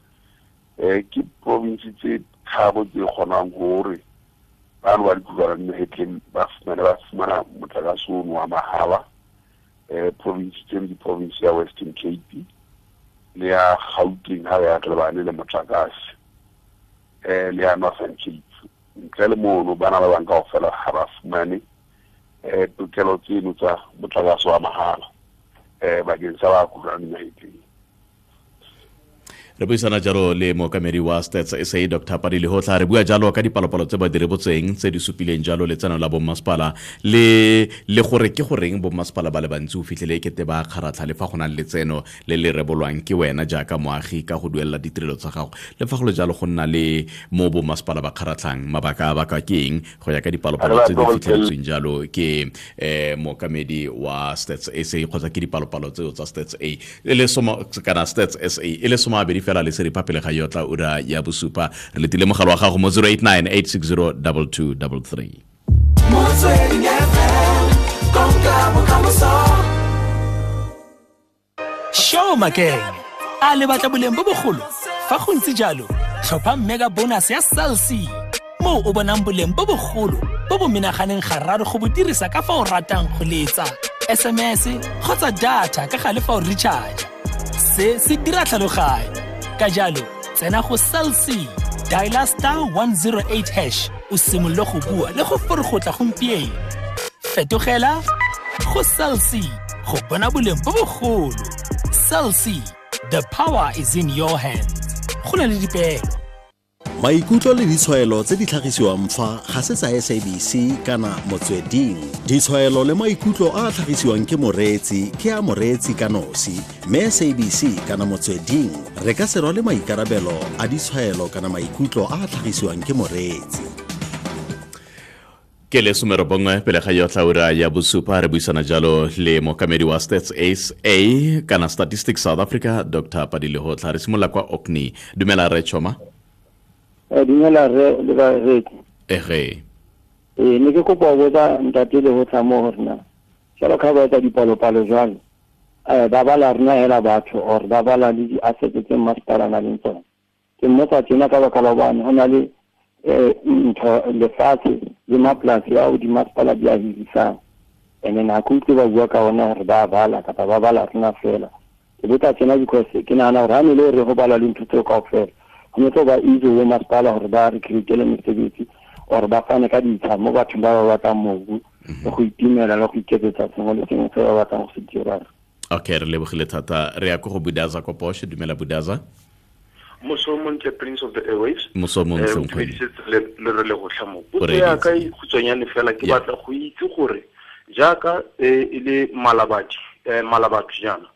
ke province tse thabo tse khonang gore ba ba dikgolwana nna etse ba fumana motlaka sone wa mahala province ya Western Cape le ya Gauteng ha ya tlabane le motlakase they are not in cheap. Telemo bana ba nga ofela harassment to keloti nuta butagaso amahala ba ginsawa ku ranayiti. Rebuisana jalo le mokamedi wa Stats SA Dr. Pali Lehohla re bua jalo ka dipalopalo tse ba di rebotseng tse di supileng jalo letsano la bommasepala le gore ke goreng bommasepala ba le bantsi o fitlhele ekete ba kgaratlha le fa gona le letseno le rebolwang ke wena jaaka moagi ka go duella ditirelo tsa gago le fa go le jalo go nna le mo bommasepala ba kgaratlhang mabaka a baka keng go ya ka dipalopalo tse di fitlhetseng jalo ke mokamedi wa Stats SA kgotsa ke dipalopalo tseo tsa Stats SA le soma kana Stats SA le soma be fela le seri papele ga yotla ura ya bosupa re letile mogalo wa gago mo 0898602233 show makeng a le batla boleng bo bogolo fa go ntse jalo tlhopha mega bonus ya SACP mo o bonang boleng bo bogolo bo bo menaganeng gararo go bodirisa ka fa o ratang go letsa SMS kgotsa data ka gale fa o recharge se se dira tlhaloganyo ka jalo tsena go SALC dial *108# o simolola go bua le go forogotla gompieno fetogela go SALC go bona boleng bo bogolo SALC the power is in your hands go le dipeelo maikutlo le ditshwaelo tse di tlhagisiwang fa ga se tsa SABC kana motsweding ditshwaelo le maikutlo a tlhagisiwang ke a moreetsi ka nosi mme SABC kana motsweding re ka se rwale maikarabelo a ditshwaelo kana maikutlo a tlhagisiwang ke moreetsi ke le sumero bongwe pele ga yotla ura ya bosupa re buisana jalo le mokamedi wa Stats SA kana Statistics South Africa Dr. Pali Lehohla re simolla kwa Okni dumela re choma Dinela re le ba re re ne ke kopa go tsa ntatile go tlamo rena jalo ka ba tsa dipalopalo jalo ba bala rena hela batho or ba bala di asset tse mastara na le ntse ke motho tsena ka ba kala bana hona le le fatshe le maplas ya di mastala bia hisa ene na ku tse ba bua ka hona re ba bala ka ba bala rena fela ke botsa tsena because ke nana re hane le re go bala le ntse ka ofela go tlo ba itse go masipala gore ba re createle mesebetsi or ba fane ka ditsa mo batho ba ba ka mobu go itimela le go iketsetsa sengwe le sengwe se ba batlang go se dira. Okay, re lebogile thata re ya go Budaza ko Porsche dumela Budaza Mosomontle Prince of the Airwaves Mosomontle le re le go tlhamo go ya ka ikhutsonyane fela ke batla go itse gore jaaka ile malabatsi jana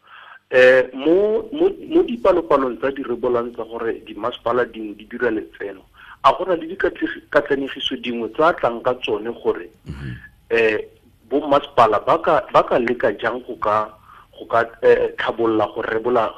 mo dipalopalong tsa di rebolang tsa gore dimasepala dingwe di dira letseno a gona le dikatlanegiso dingwe tsa tlang ka tsone gore bommasepala ba ka leka jang go ka tlhabolola go rebola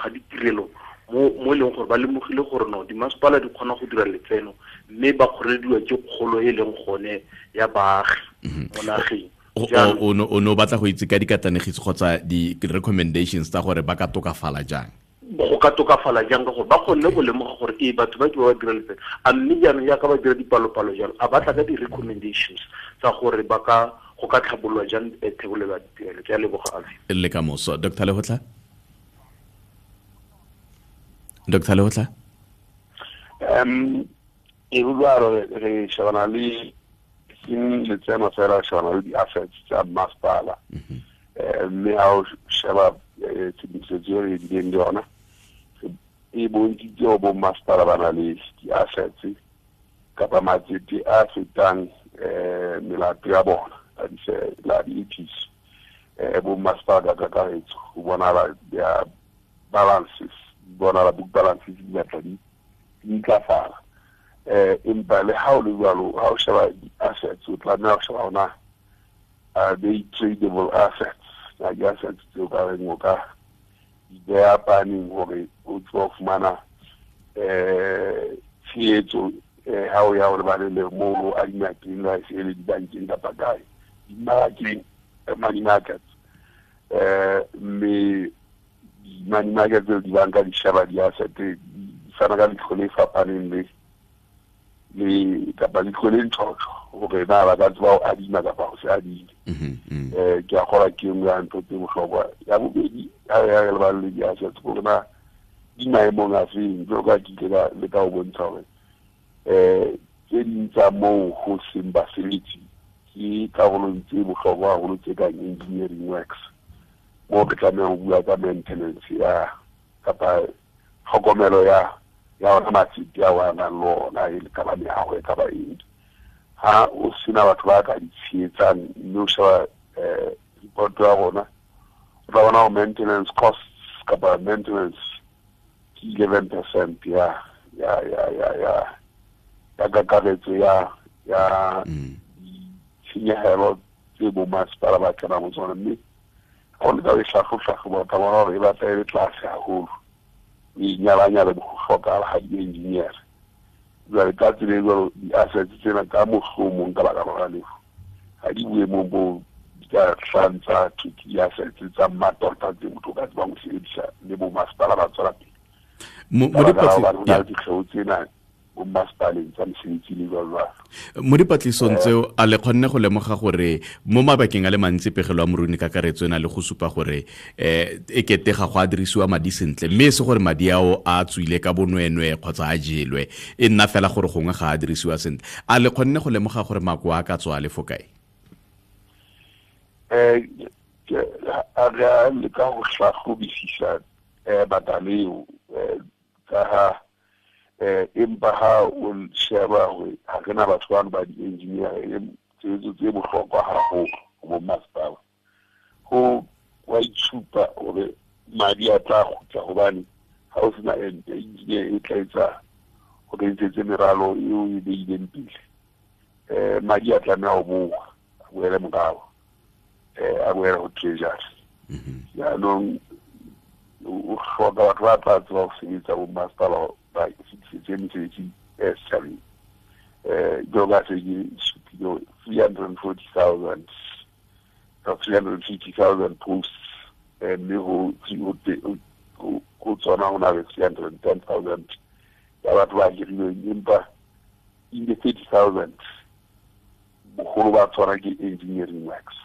ga ditirelo mo leng gore ba lemogile gore no dimasepala di kgona go dira letseno mme ba kgorediwa ke kgolo e leng gone ya baagi mo nageng o no batla go itse ka dikatlanegiso kgotsa di recommendations tsa gore ba ka tokafala jang ka gore ba khonne go lemoga gore e batho ba ke ba dira letseno a mme jaanong jaaka ba dira dipalopalo jalo a batla ka di-recommendations tsa gore ba ka go ka tlhabololwa jang thebolelo ya ditirelo ke a leboga a le ka moso Dr. Lehohla e bua re shebana le in the term of the assets at Maspala. May I shall have to be surgery in the honor? Able to do Maspala the assets, Capamati, the African Milatriabon, and say, Ladies, Able Maspala, one of their balances, one of the balances in Kafar. In Bali, how shall I assets with Lanarshana? Are they tradable assets? I guess it's still going water. They are planning for a good of manner. Theatre, how we are running the Moro and Matin, I say it banking up a guy. Marketing, money markets. May money markets will be one guy, Shabadi asset, Sanagan Khalifa Panin. The Balikolian talk over now, that's why I did not about Sadi. Jahora came and put him over. I will be the assets for my monarchy, Droga, the government tower. facility ke ka engineering works mo ke tla maintenance ya kapa hokomelo ya automatic ya wana lo na ile kaba ni hawe kaba indi ha usina batho ba ka ditshitsa no sa report ya bona ba maintenance costs kapa maintenance 11% ya senior hero tebo mas para ba kana mo zona me only go shakho ba tawara re ba tsere class ya hulu ni nyala go hokala ha engineer re ka tsire go asset tsena ka mo mo ngala ka ba le ha di we mo bo ya tsantsa ke ya asset tsa matorta di motho ka ba mo sedisa le bo mas para ba tsora mo dipatlisong tseo a le kgonne go lemoga gore mo mabakeng a le mantsi pegelo a moruni ka karetso ena le go supa gore e ketega go a dirisiwa madi sentle mme se gore madi ao a tswile ka bonwenwe kgotsa a jelwe e nna fela gore gongwe ga a dirisiwa sentle a le kgonne go lemoga gore mako a ka tswa le fokae a ga le ka go tlhagobisisa bataleo ka Embaha will share with Haganabatuan by the engineer to be able to go home, master. Who white super or Maria Tahubani, house and engineer in Kaiser, or the general or you in peace. Maria Tanao, where I'm now, aware of treasures. Yeah, no, for the rappers of Sinister Master. By 670 sorry, Douglas 340,000 or 350,000 posts, and we will put on our 310,000. That was remember in the 30,000. Who engineering works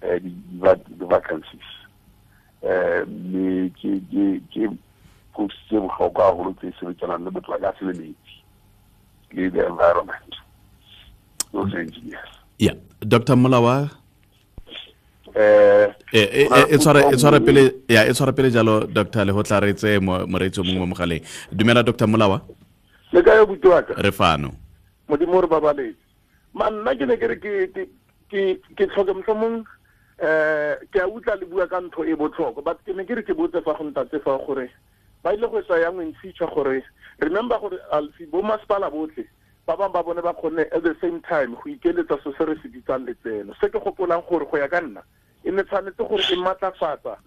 the vacancies. System how government is written and limit like that's the environment. Those engineers. Yeah. Dr. Mulawa. It's not a pele jalo Dr. Lehohla retse moretso mongwe mogale. Dumela Dr. Mulawa. Le kae butwaka. Refano. Modimo re babale. Man nna ke ne ke re ke tlhoke mhlomong ke a utla le bua ka ntho e botlhoko but ke ne ke re ke botse fa go ntate fa gore ba ile go tsaya ngwe feature gore remember gore alfi bo masipala botle ba bang ba bone ba khone at the same time go ikeletsa so se re se ditsang letseno se ke gopolang gore go ya ka nna e ne tsanetse gore e matlafatsa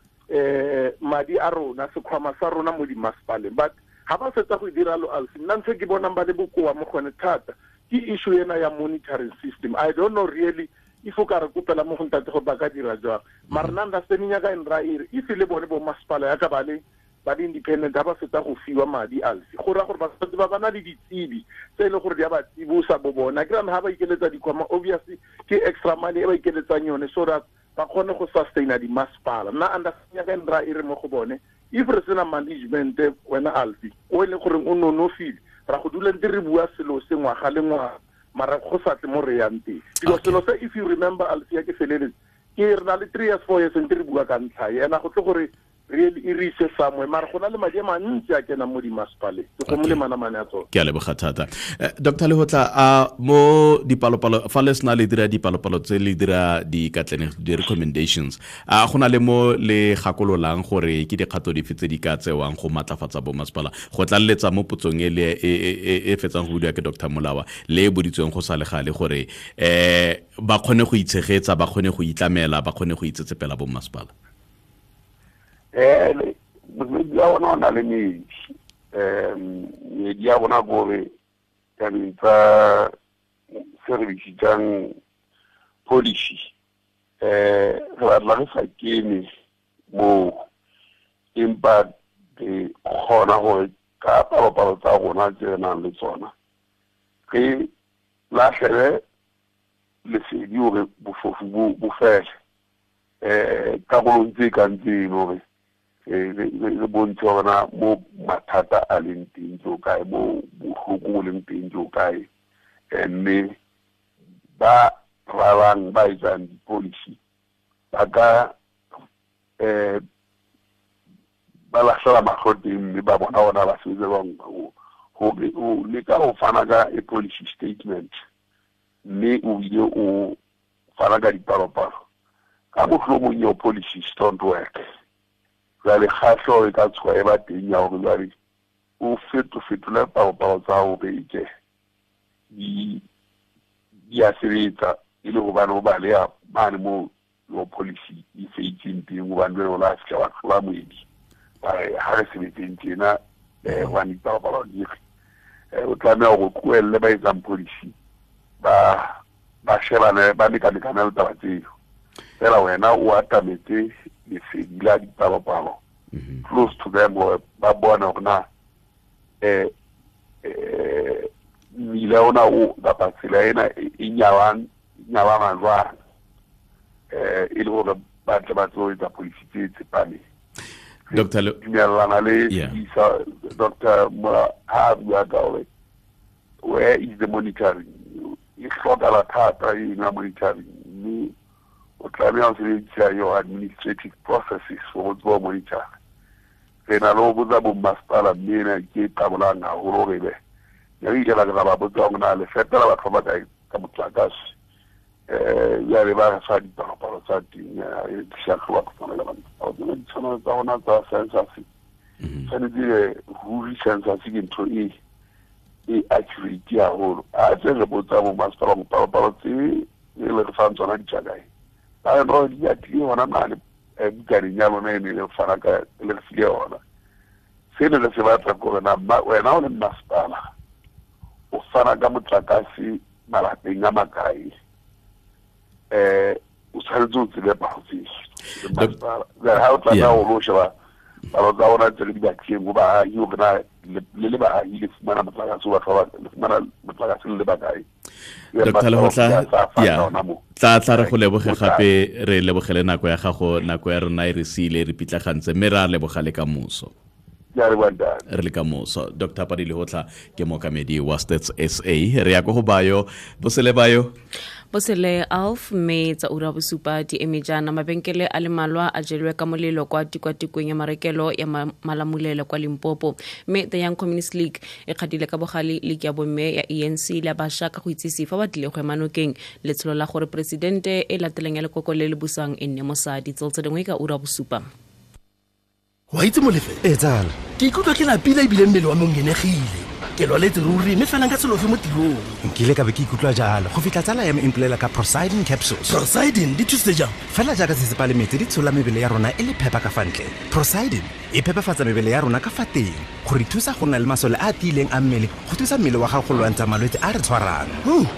madi a rona se khwama sa rona mo di masipaleng but ha ba fetsa go dira lo alfi nna ntse ke bona ba le bokoa mo khone thata ke issue ena ya monitoring system. I don't know really if o ka re kopela mo go ntate go ba ka dira jwa mara nna understanding ya ka en ra ire if le bone bo masipala ya ka ba le ba independent ba feta go fiwa madi alfi go ra gore ba se ba bana le ditsibi tse le gore di ba tsibosa bo bona ke rena ha ba ikeletsa dikwama obviously ke extra money e ba ikeletsang yone so that ba khone go sustaina di masipala nna understand ka ndra ire mo go bone if re sena management wena alfi o ile gore o nonofile ra go dula ntse re bua selo sengwa ga lengwa mara go sa tle mo re yang teng because selo se if you remember alfi ya ke feleletse ke rena le 3 years 4 years ntse re bua ka ntlha ena go tle gore really irise samwe mara gona le madi mantsi a kena mo di masipale go mo le manamane a tsone ke a le bogathata Dr. Lehohla a mo dipalopalo fa le sna le dira dipalopalo tse le dira di katlene di recommendations a gona le mo le gakololang gore ke dikgato di fetse di ka tsewang go matlafatsa bo masipala go tlalletsa mo potsong ele e fetsang go bua ke Dr. Mulawa le boditsweng go salegale gore ba khone go itsegetsa ba khone go itlamela ba khone go itsetsepela bo masipala media wana gore tsa service jang policy re la re sa kene mo impact e khona go ka palo tsa rona tsena le tsona ke la shebe le se di o bo fofu bo fela ka go ntse ka ntse no le bontsha bana mo mathata a leng teng jo kae mo bohloko leng teng jo kae mme ba rarang ba jang policy ba ka ba la sala ba khoteng ba bona ona ba se bang o le ka o fana ka e policy statement mme o ile o fana ka dipalopalo ka bohloko nyo policy don't work. Really hard for it. That's why everything you are doing, you fit to learn about how we do. Yes, it is. You know, when we buy a man, we policy. If it's in the one way or the other, we are doing it. But how is it in China? When it's about it, we try to recruit the best in policy. But she can't do it. Now we are talking. If you glad Palo close to them were Babon or Na Milona O, the Pasilena, Inyawan Ra, it was a batch about the police. Dr. Lanale, Dr. Murahav, where is the monitoring? It's not a lot in a monitoring. Your administrative processes for monitor. Then I know that we must have a mean and get Tabalanga or Rebe. The region of Rabadong and the federal government comes like us. Yareva Sadi Parapasati, Shakuak from Eleven, or the National Governor Sensasi. Senator who sends us into E. E. Actually, Tiaho. I said about Tabu Master of Parapati, the little sons on Chagai. I don't yet you on a man getting young men in Faraka, let's go. Say that the Savata Governor, but when out in Maspala, Osanagamutakasi, Maratinabakai, Usalzu to the Party, the house of Russia, our governor to live at Kibuba, you and I, Liliba, he is Madame Plagasuva, Madame Plagasul. Dr. Lehohla, ya tla go leboge gape re lebogele nako ya gago nako ya rona e re sile re pitlagantse mme ra lebogale ka moso re le ka moso Dr. Pali Lehohla ke mookamedi wa Stats SA re ya go bayo bosele bayo bosele alf me tsa ura bosupa di emejana mabenkele a le malwa a jelwe ka molelo kwa tikwatikong ya marekelo ya malamulele kwa Limpopo me the Young Communist League e khadile ka bogale league ya bomme ya ANC la basha ka go itsisi fa batle go emanokeng letsholo la gore presidente e lateleng ya lekokole le busang enne mosadi tsoltse dingwe ka ura bosupa wa itse molefe e tsana ke ikutlo ke napile bile mmelo wa mongenegile ke lo letse ruri me fela ka tsolofe mo tirong nkile ka be ke ikutlo jalo go fitla tsala ya me implela ka prosiding capsules prosiding di tshutse jang fela jaaka se se pale metse di tshola mebele ya rona e le phepa ka fantle prosiding e phepafatsa mebele ya rona ka fateng go re thusa go nna le masole a tiileng a mmele go thusa mmele wa gago go lwantsha malwetse a re tshwarang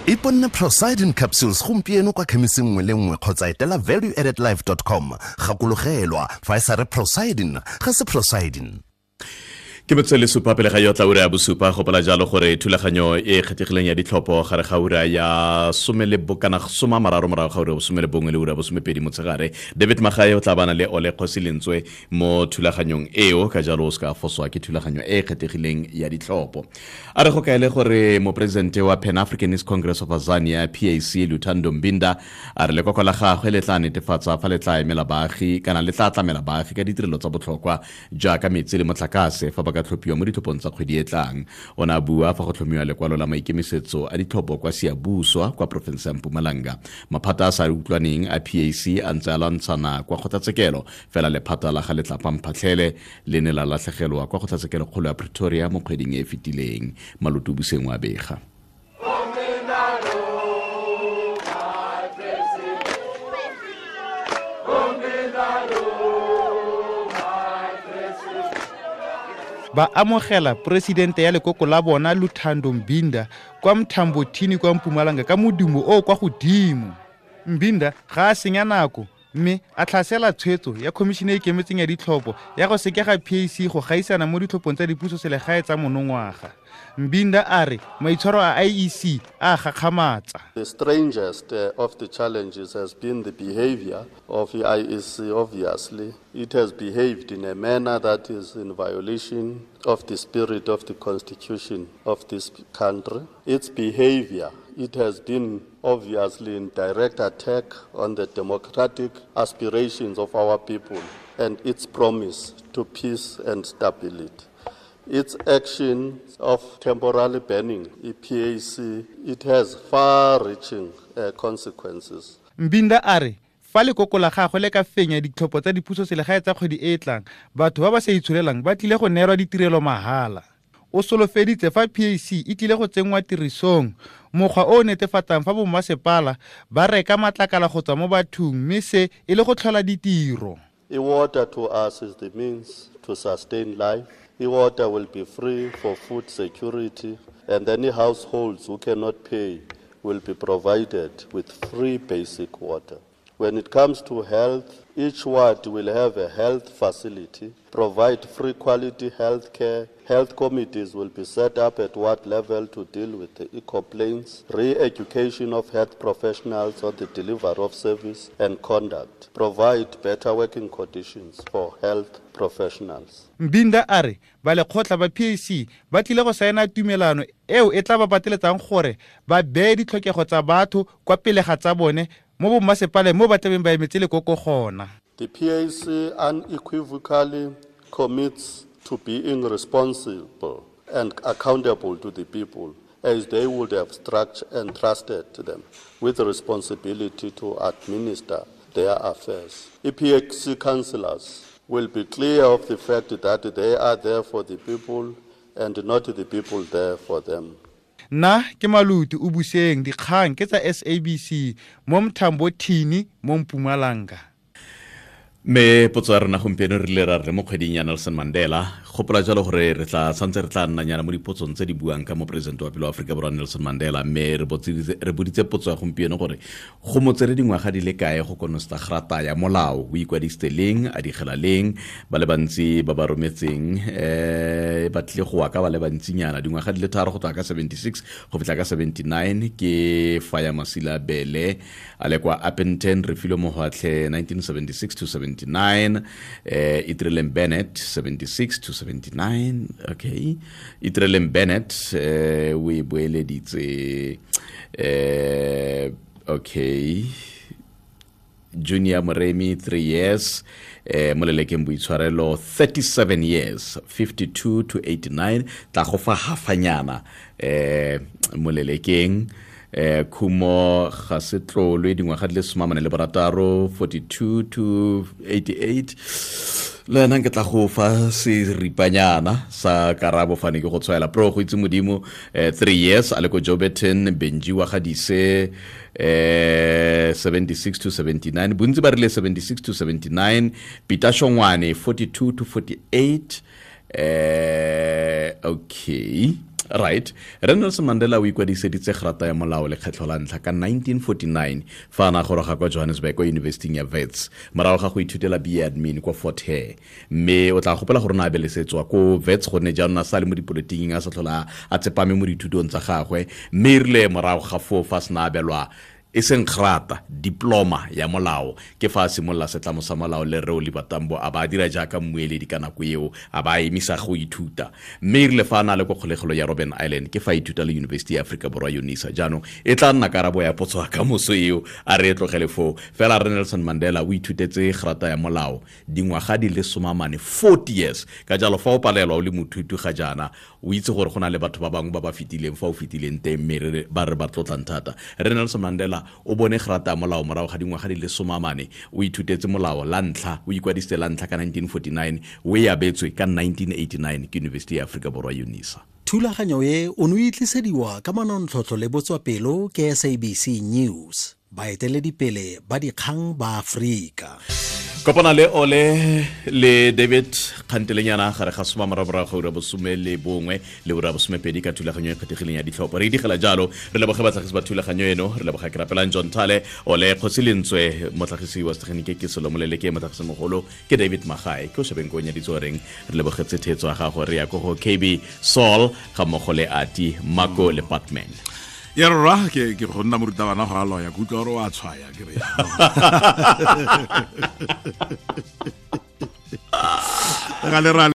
e ponna prosiding capsules gompieno kwa khemiseng nngwe le nngwe kgotsa etela valueaddedlife.com gakologelwa fa sa re prosiding ga se prosiding ke botsele supa pele ga yotla ura bosupa go pala jalo gore thulaganyo e kgethegileng ya ditlhopho gare ga ura ya somele bokana soma mararo morago ga ura somele bongwe le ura bosome pedi motsegare David Makhaya o tla bana le ole kgoselentswe mo thulaganyong eo ka jalo ska foswa ke thulaganyo e kgethegileng ya ditlhopho are go kaele gore mo presidente wa Pan Africanist Congress of Azania PAC Luthando Mbinda are le kokola gagwe le tla netefatsa fa le tla emela baagi kana le tla tlamela baagi ka ditirelo tsa botlhokwa jaaka metsi le motlakase fa ka tlhophiwa mo ditlhophong tsa kgwedi e tlang o ne a bua fa go tlhomiwa lekwalo la maikemisetso a ditlhopho kwa Siabuswa kwa porofense ya Mpumalanga maphata a sa re utlwaneng a PAC a ntse a lwantshana kwa kgotlatshekelo fela lephata la ga letlapa mphatlhele le ne la latlhegelwa kwa kgotlatshekelo kgolo ya Pretoria mo kgweding e e fetileng Maloto Buseng wa Bega ba amogela presidente ya lekoko la bona Luthando Mbinda kwa Mthambothini kwa Mpumalanga ka modumo o kwa godimo. Mbinda ga a senya nako Me atlasela tshweto ya commissione e kemetseng ya ditlhopo ya go sekega PAC go gaisana mo ditlhophong tsa dipuso selegae tsa monongwaga. Mbinda are maitshwaro a IEC a gakgamatsa. The strangest of the challenges has been the behavior of the IEC. Obviously, it has behaved in a manner that is in violation of the spirit of the constitution of this country. Its behavior, it has been obviously in direct attack on the democratic aspirations of our people and its promise to peace and stability. Its action of temporarily banning the PAC, it has far-reaching consequences. Mbinda are fale kokola gagwe le ka fenya ditlhopho tsa dipuso selegae tsa kgwedi e tlang batho ba ba sa itshulelang ba tlile go neerwa ditirelo mahala. O solofeditse fa PAC e tlile go tsenngwa tirisong mokgwa o netefatsang fa bommasepala ba reka matlakala go tswa mo bathong mme se e le go tlhola ditiro. The water to us is the means to sustain life. The water will be free for food security, and any households who cannot pay will be provided with free basic water. When it comes to health, each ward will have a health facility, provide free quality health care. Health committees will be set up at ward level to deal with the complaints, re-education of health professionals on the delivery of service and conduct, provide better working conditions for health professionals. Mbinda are ba lekgotla ba PAC ba tlile go saena tumelano eo e tla ba pateletsang gore ba be ditlhokego tsa batho kwa pele ga tsa bone. The PAC unequivocally commits to being responsible and accountable to the people, as they would have entrusted them with the responsibility to administer their affairs. The PAC councillors will be clear of the fact that they are there for the people and not the people there for them. Na ke Maluti o buseng dikgang ke tsa SABC mo Mthambotini mo Mpumalanga. Me potso rena gompieno re le rare mo kgweding ya Nelson Mandela. Gopola jalo gore re tla santse re tla nna nyana mo dipotsong tse di buang ka mo president wa pele wa Africa Borwa Nelson Mandela. Me re boditse potso ya gompieno gore go motsere dingwaga di le kae go konosta grata ya molao o ikwadisitse leng a digela leng ba le bantsi ba ba rometseng ba tle go wa ka ba le bantsi nyana dingwaga di le tharo go tla ka 76 go fitla ka 79 ke Faya Masila Bele alekwa Appenton Refilo Mohwatle 1976 to 79 Itrelem Bennett 76 to 79, okay. Itrelem Bennett, we boiled it. Okay. Junior Moremi, 3 years. Moleleke Mbuitswarelo, 37 years, 52 to 89. Tahofa Hafanyana, Molelekeng. Kumo Hasetro, leading one headless mamma Liberataro, 42 to 88. Lenang Katahofa, si Ripanyana, Sa Carabo Fanigo Hotsuela Pro, Huitzimudimo, 3 years, Aleko Jobetin, Benji Wahadise, 76 to 79, Bunzibarle, 76 to 79, Pitashongwane, 42 to 48. Okay. Right. Nelson Mandela o ikwadisitse grata ya molao le kgetlho la ntlha ka 1949 fa na goroga kwa Johannesburg kwa University ya Wits morago ga go ithutela BA admin kwa Fort Hare. Me o tla gopela gore na belesetswa ko Wits go ne jaanong a sale mo dipolotiking a sa tlhola a tsepame mo dithutong tsa gagwe mme rile morago ga foo fa se na abelwa e seng grata diploma ya molao ke fa simolla setlamo sa molao le reo Libatambo aba dira jaaka mmueledi kana ko eo aba emisa go ithuta mme rile fa na le go kgolegelo ya Roben Island ke fa ithuta le University Africa Borwa Unisa jano e tla nna karabo ya potso ka moso eo a re tlogele fo fela re Nelson Mandela o ithutetse grata ya molao dingwaga di le somamane 40 years ka jalo fa o palelwa o le mothutu ga jana o itse gore gona le batho ba bangwe ba ba fitileng fa o fitileng teng mme ba re ba tlotlang thata re Nelson Mandela o bone grata molao morago ga dingwaga di le somamane o ithutetse molao la ntlha o ikwadisitse la ntlha ka 1949 o e abetswe ka 1989 ke University ya Africa Borwa Unisa. Thulaganyo e o ne o itlisediwa ka manontlhotlho le botswapelo ke SABC News baeteledipele ba dikgang ba Afrika. Kopana le ole le David Kantelenyana Kharakhasuma marabra khura bosume le bongwe le urabosme pedika tulaganyo khategilenya ditlhopa re digela jalo re le bogeba tsagiswa tulaganyo eno re le bogakira pelang John Thale ole khotsilentswe motlhagisi wa tsegenike ke solomolele ke motlhagisi mogolo ke David Makhaya ke o sebeng go nya ditsoreng re le bogetse thetso ga go re ya go KB Saul ga mogole ati Marco le Batman ya rra ke ke go nna mo rutabana go a loya go tla gore wa tshwaya ke re ya